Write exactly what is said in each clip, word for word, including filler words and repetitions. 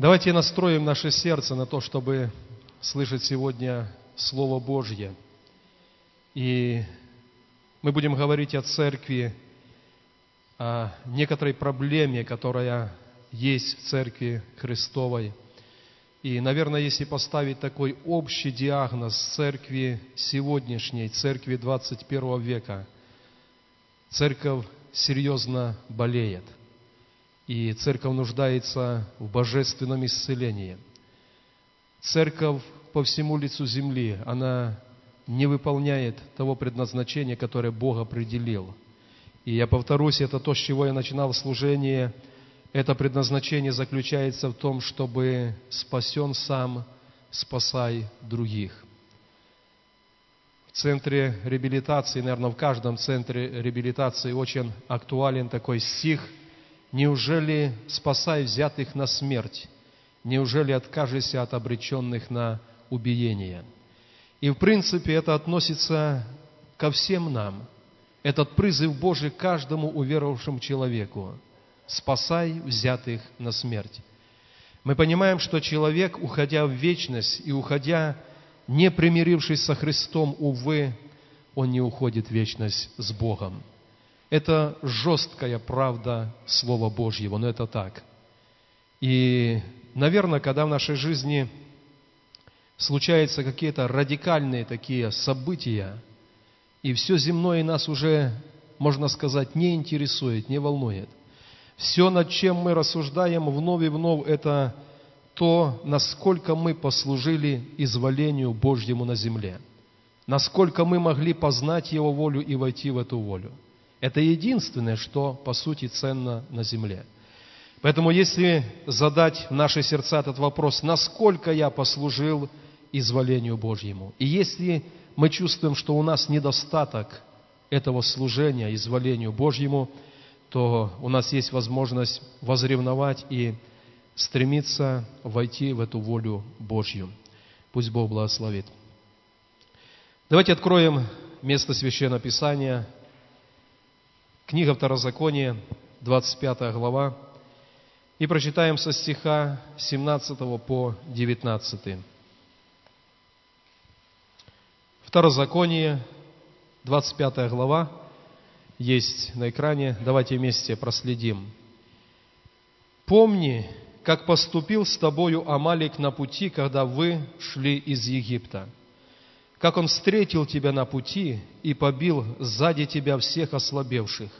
Давайте настроим наше сердце на то, чтобы слышать сегодня Слово Божье. И мы будем говорить о церкви, о некоторой проблеме, которая есть в церкви Христовой. И, наверное, если поставить такой общий диагноз церкви сегодняшней, церкви двадцать первого века, церковь серьезно болеет, и церковь нуждается в божественном исцелении. Церковь по всему лицу земли, она не выполняет того предназначения, которое Бог определил. И я повторюсь, это то, с чего я начинал служение. Это предназначение заключается в том, чтобы спасен сам, спасай других. В центре реабилитации, наверное, в каждом центре реабилитации очень актуален такой стих: «Неужели спасай взятых на смерть? Неужели откажешься от обреченных на убиение?» И, в принципе, это относится ко всем нам. Этот призыв Божий каждому уверовавшему человеку. «Спасай взятых на смерть». Мы понимаем, что человек, уходя в вечность и уходя, не примирившись со Христом, увы, он не уходит в вечность с Богом. Это жесткая правда Слова Божьего, но это так. И, наверное, когда в нашей жизни случаются какие-то радикальные такие события, и все земное нас уже, можно сказать, не интересует, не волнует, все, над чем мы рассуждаем вновь и вновь, это то, насколько мы послужили изволению Божьему на земле, насколько мы могли познать Его волю и войти в эту волю. Это единственное, что, по сути, ценно на земле. Поэтому, если задать в наши сердца этот вопрос, насколько я послужил изволению Божьему, и если мы чувствуем, что у нас недостаток этого служения изволению Божьему, то у нас есть возможность возревновать и стремиться войти в эту волю Божью. Пусть Бог благословит. Давайте откроем место Священного Писания. Книга Второзакония, двадцать пятая глава. И прочитаем со стиха с семнадцатого по девятнадцатый. Второзаконие, двадцать пятая глава. Есть на экране. Давайте вместе проследим. «Помни, как поступил с тобою Амалик на пути, когда вы шли из Египта. Как он встретил тебя на пути и побил сзади тебя всех ослабевших,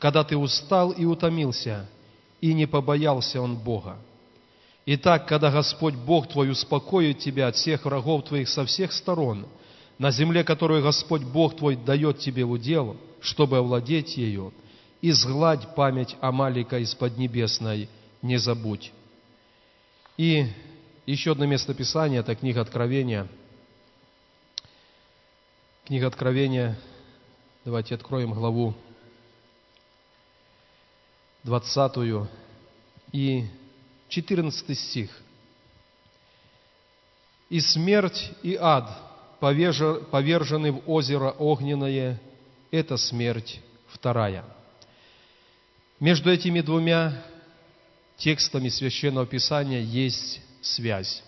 когда ты устал и утомился, и не побоялся он Бога. Итак, когда Господь Бог твой успокоит тебя от всех врагов твоих со всех сторон, на земле, которую Господь Бог твой дает тебе в удел, чтобы овладеть ею, изгладь память Амалика из Поднебесной, не забудь». И еще одно место Писания, это книга Откровения. Книга Откровения, давайте откроем главу двадцатую и четырнадцатый стих. «И смерть, и ад, повержены в озеро огненное, это смерть вторая». Между этими двумя текстами Священного Писания есть связь.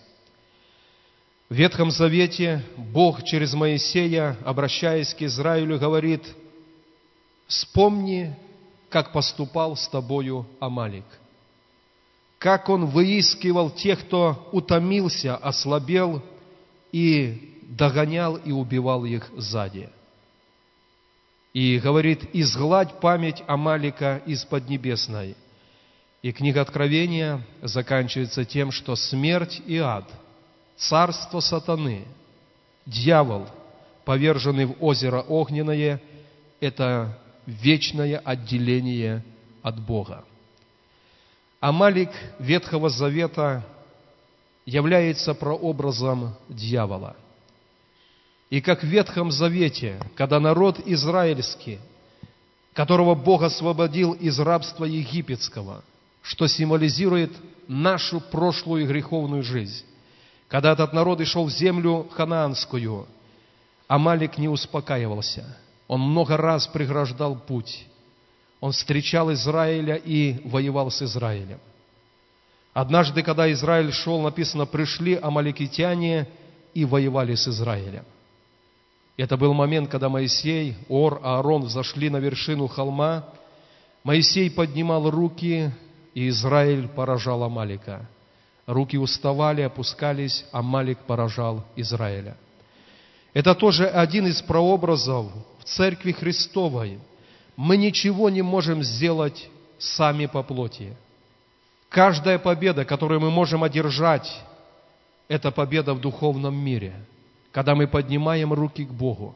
В Ветхом Завете Бог через Моисея, обращаясь к Израилю, говорит: «Вспомни, как поступал с тобою Амалик, как он выискивал тех, кто утомился, ослабел, и догонял и убивал их сзади». И говорит: «Изгладь память Амалика из Поднебесной». И книга Откровения заканчивается тем, что смерть и ад, царство сатаны, дьявол, поверженный в озеро огненное, это вечное отделение от Бога. Амалик Ветхого Завета является прообразом дьявола. И как в Ветхом Завете, когда народ израильский, которого Бог освободил из рабства египетского, что символизирует нашу прошлую греховную жизнь, когда этот народ и шел в землю ханаанскую, Амалик не успокаивался. Он много раз преграждал путь. Он встречал Израиля и воевал с Израилем. Однажды, когда Израиль шел, написано, пришли амаликитяне и воевали с Израилем. Это был момент, когда Моисей, Ор, Аарон взошли на вершину холма. Моисей поднимал руки, и Израиль поражал Амалика. Руки уставали, опускались, Амалик поражал Израиля. Это тоже один из прообразов в Церкви Христовой. Мы ничего не можем сделать сами по плоти. Каждая победа, которую мы можем одержать, это победа в духовном мире. Когда мы поднимаем руки к Богу,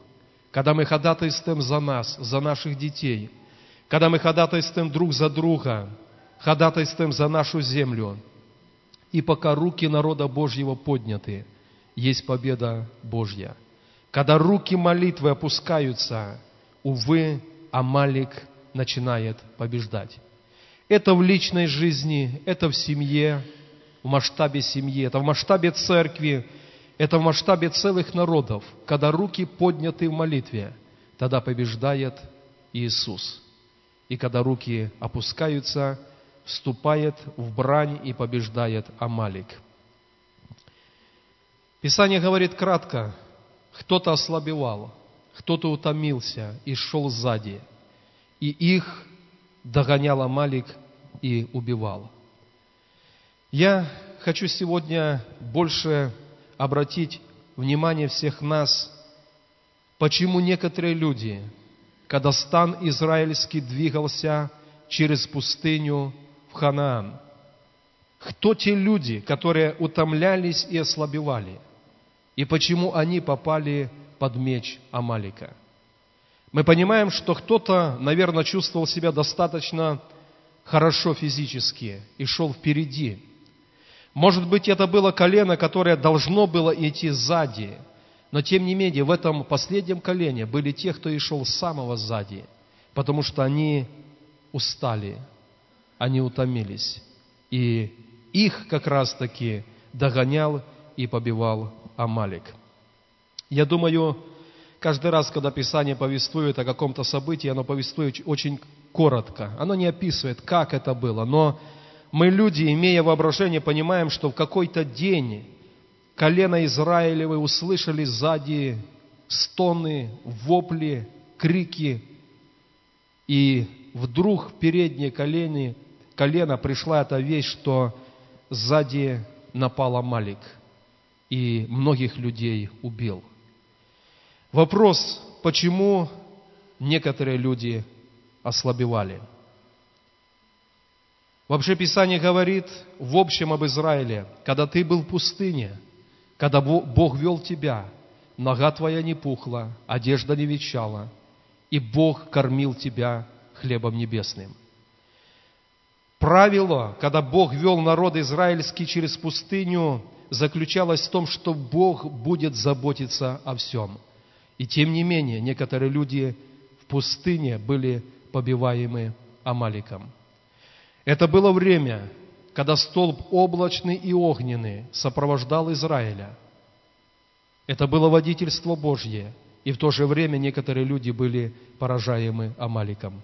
когда мы ходатайствуем за нас, за наших детей, когда мы ходатайствуем друг за друга, ходатайствуем за нашу землю. И пока руки народа Божьего подняты, есть победа Божья. Когда руки молитвы опускаются, увы, Амалик начинает побеждать. Это в личной жизни, это в семье, в масштабе семьи, это в масштабе церкви, это в масштабе целых народов. Когда руки подняты в молитве, тогда побеждает Иисус. И когда руки опускаются, вступает в брань и побеждает Амалик. Писание говорит кратко, кто-то ослабевал, кто-то утомился и шел сзади, и их догонял Амалик и убивал. Я хочу сегодня больше обратить внимание всех нас, почему некоторые люди, когда стан израильский двигался через пустыню в Ханаан, кто те люди, которые утомлялись и ослабевали, и почему они попали под меч Амалика? Мы понимаем, что кто-то, наверное, чувствовал себя достаточно хорошо физически и шел впереди. Может быть, это было колено, которое должно было идти сзади, но тем не менее в этом последнем колене были те, кто и шел с самого сзади, потому что они устали, они утомились, и их как раз-таки догонял и побивал Амалик. Я думаю, каждый раз, когда Писание повествует о каком-то событии, оно повествует очень коротко. Оно не описывает, как это было. Но мы, люди, имея воображение, понимаем, что в какой-то день колено Израилевы услышали сзади стоны, вопли, крики. И вдруг в переднее колено, колено пришла эта весть, что сзади напал Амалик и многих людей убил. Вопрос, почему некоторые люди ослабевали? Вообще Писание говорит в общем об Израиле, когда ты был в пустыне, когда Бог вел тебя, нога твоя не пухла, одежда не ветчала, и Бог кормил тебя хлебом небесным. Правило, когда Бог вел народ израильский через пустыню, заключалось в том, что Бог будет заботиться о всем. И тем не менее, некоторые люди в пустыне были побиваемы Амаликом. Это было время, когда столб облачный и огненный сопровождал Израиля. Это было водительство Божье, и в то же время некоторые люди были поражаемы Амаликом.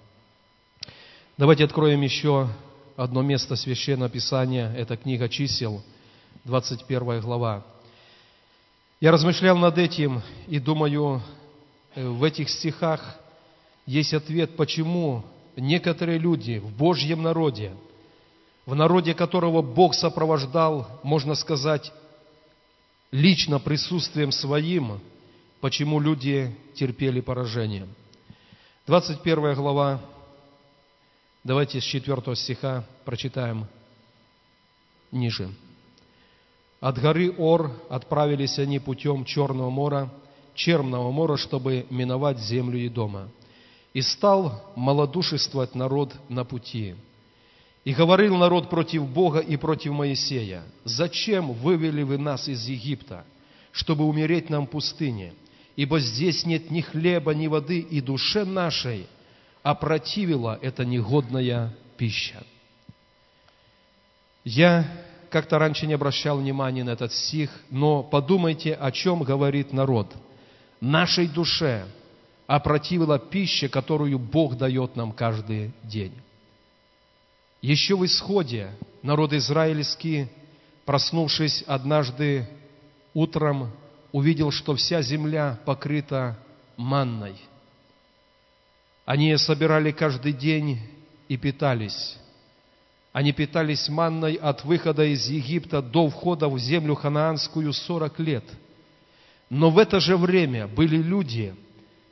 Давайте откроем еще одно место Священного Писания, это книга Чисел, двадцать первая глава. Я размышлял над этим и думаю, в этих стихах есть ответ, почему некоторые люди в Божьем народе, в народе которого Бог сопровождал, можно сказать, лично присутствием своим, почему люди терпели поражение. двадцать первая глава, давайте с четвёртого стиха прочитаем ниже. От горы Ор отправились они путем Черного мора, Черного мора, чтобы миновать землю Едома. И стал малодушествовать народ на пути. И говорил народ против Бога и против Моисея: «Зачем вывели вы нас из Египта, чтобы умереть нам в пустыне? Ибо здесь нет ни хлеба, ни воды, и душе нашей опротивила эта негодная пища». Я... как-то раньше не обращал внимания на этот стих, но подумайте, о чем говорит народ. Нашей душе опротивила пища, которую Бог дает нам каждый день. Еще в исходе народ израильский, проснувшись однажды утром, увидел, что вся земля покрыта манной. Они собирали каждый день и питались. Они питались манной от выхода из Египта до входа в землю ханаанскую сорок лет. Но в это же время были люди,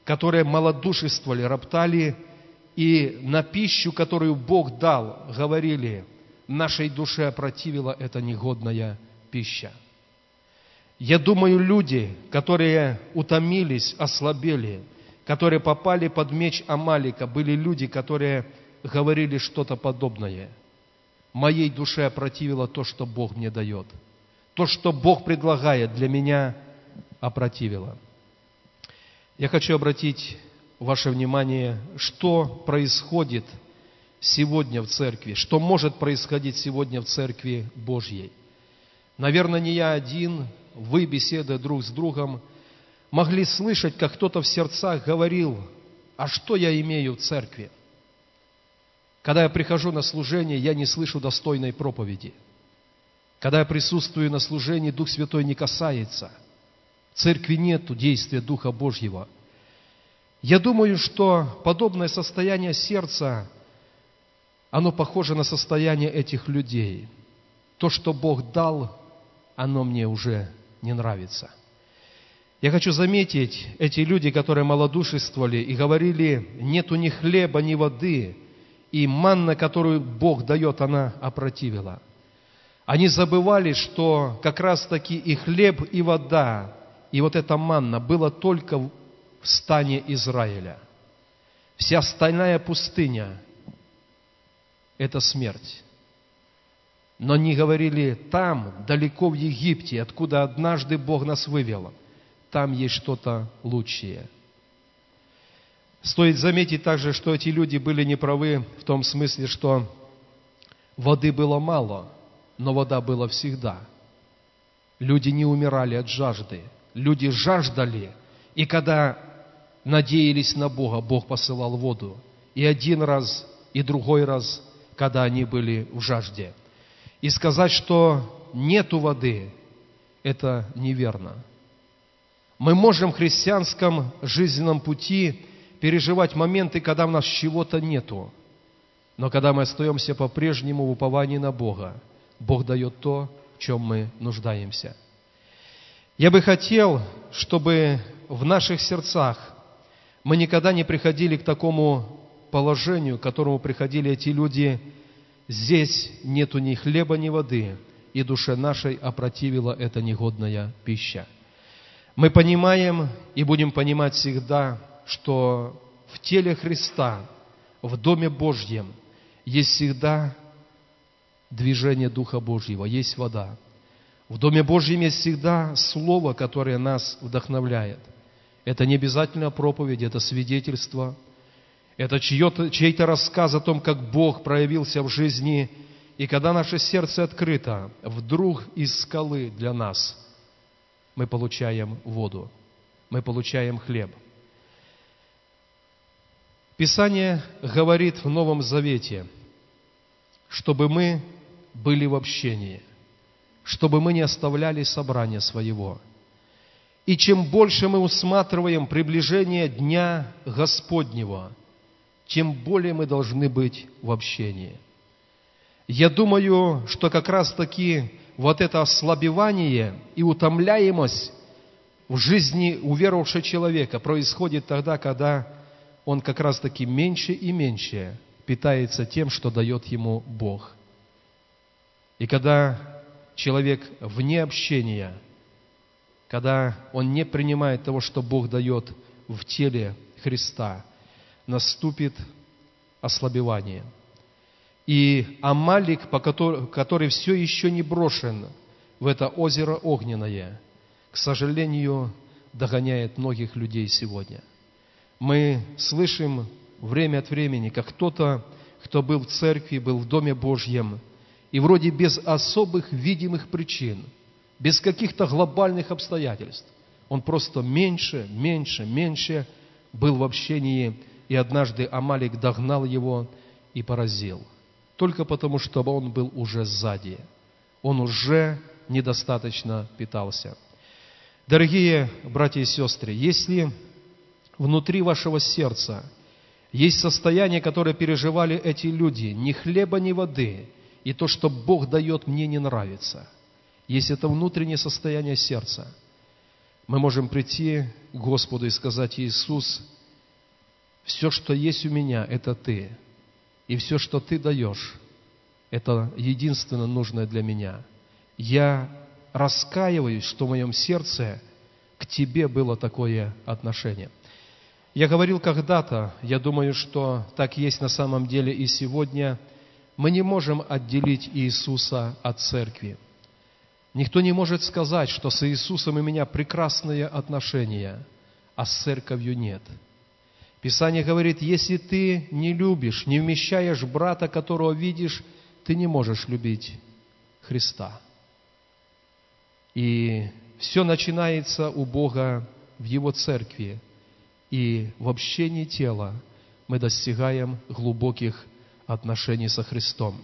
которые малодушествовали, роптали, и на пищу, которую Бог дал, говорили: нашей душе противила эта негодная пища. Я думаю, люди, которые утомились, ослабели, которые попали под меч Амалика, были люди, которые говорили что-то подобное. Моей душе противило то, что Бог мне дает. То, что Бог предлагает для меня, опротивило. Я хочу обратить ваше внимание, что происходит сегодня в церкви, что может происходить сегодня в церкви Божьей. Наверное, не я один, вы, беседуя друг с другом, могли слышать, как кто-то в сердцах говорил: а что я имею в церкви? Когда я прихожу на служение, я не слышу достойной проповеди. Когда я присутствую на служении, Дух Святой не касается. В церкви нет действия Духа Божьего. Я думаю, что подобное состояние сердца, оно похоже на состояние этих людей. То, что Бог дал, оно мне уже не нравится. Я хочу заметить, эти люди, которые малодушествовали и говорили: нет у них хлеба, ни воды, и манна, которую Бог дает, она опротивила. Они забывали, что как раз-таки и хлеб, и вода, и вот эта манна была только в стане Израиля. Вся остальная пустыня – это смерть. Но они говорили: там, далеко в Египте, откуда однажды Бог нас вывел, там есть что-то лучшее. Стоит заметить также, что эти люди были неправы в том смысле, что воды было мало, но вода была всегда. Люди не умирали от жажды, люди жаждали, и когда надеялись на Бога, Бог посылал воду. И один раз, и другой раз, когда они были в жажде. И сказать, что нету воды, это неверно. Мы можем в христианском жизненном пути переживать моменты, когда у нас чего-то нету. Но когда мы остаемся по-прежнему в уповании на Бога, Бог дает то, в чем мы нуждаемся. Я бы хотел, чтобы в наших сердцах мы никогда не приходили к такому положению, к которому приходили эти люди: здесь нету ни хлеба, ни воды, и душе нашей опротивила эта негодная пища. Мы понимаем и будем понимать всегда, что в теле Христа, в Доме Божьем есть всегда движение Духа Божьего, есть вода. В Доме Божьем есть всегда Слово, которое нас вдохновляет. Это не обязательно проповедь, это свидетельство. Это чьё-то, чей-то рассказ о том, как Бог проявился в жизни. И когда наше сердце открыто, вдруг из скалы для нас мы получаем воду, мы получаем хлеб. Писание говорит в Новом Завете, чтобы мы были в общении, чтобы мы не оставляли собрания своего. И чем больше мы усматриваем приближение Дня Господнего, тем более мы должны быть в общении. Я думаю, что как раз-таки вот это ослабевание и утомляемость в жизни уверовавшего человека происходит тогда, когда он как раз-таки меньше и меньше питается тем, что дает ему Бог. И когда человек вне общения, когда он не принимает того, что Бог дает в теле Христа, наступит ослабевание. И Амалик, который все еще не брошен в это озеро огненное, к сожалению, догоняет многих людей сегодня. Мы слышим время от времени, как кто-то, кто был в церкви, был в Доме Божьем, и вроде без особых видимых причин, без каких-то глобальных обстоятельств, он просто меньше, меньше, меньше был в общении, и однажды Амалик догнал его и поразил. только потому, что он был уже сзади. Он уже недостаточно питался. Дорогие братья и сестры, если внутри вашего сердца есть состояние, которое переживали эти люди, ни хлеба, ни воды, и то, что Бог дает, мне не нравится, если это внутреннее состояние сердца, мы можем прийти к Господу и сказать: Иисус, все, что есть у меня, это Ты, и все, что Ты даешь, это единственно нужное для меня. Я раскаиваюсь, что в моем сердце к Тебе было такое отношение. Я говорил когда-то, я думаю, что так есть на самом деле и сегодня, мы не можем отделить Иисуса от церкви. Никто не может сказать, что с Иисусом у меня прекрасные отношения, а с церковью нет. Писание говорит: если ты не любишь, не вмещаешь брата, которого видишь, ты не можешь любить Христа. И все начинается у Бога в Его церкви. И в общении тела мы достигаем глубоких отношений со Христом.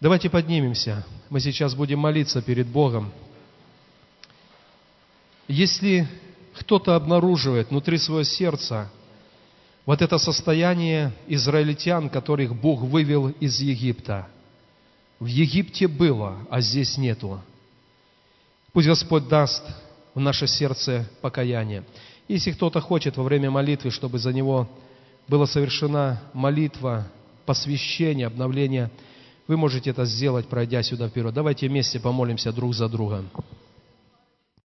Давайте поднимемся. Мы сейчас будем молиться перед Богом. Если кто-то обнаруживает внутри своего сердца вот это состояние израильтян, которых Бог вывел из Египта. В Египте было, а здесь нету. Пусть Господь даст в наше сердце покаяние. Если кто-то хочет во время молитвы, чтобы за него была совершена молитва, посвящение, обновление, вы можете это сделать, пройдя сюда вперед. Давайте вместе помолимся друг за друга.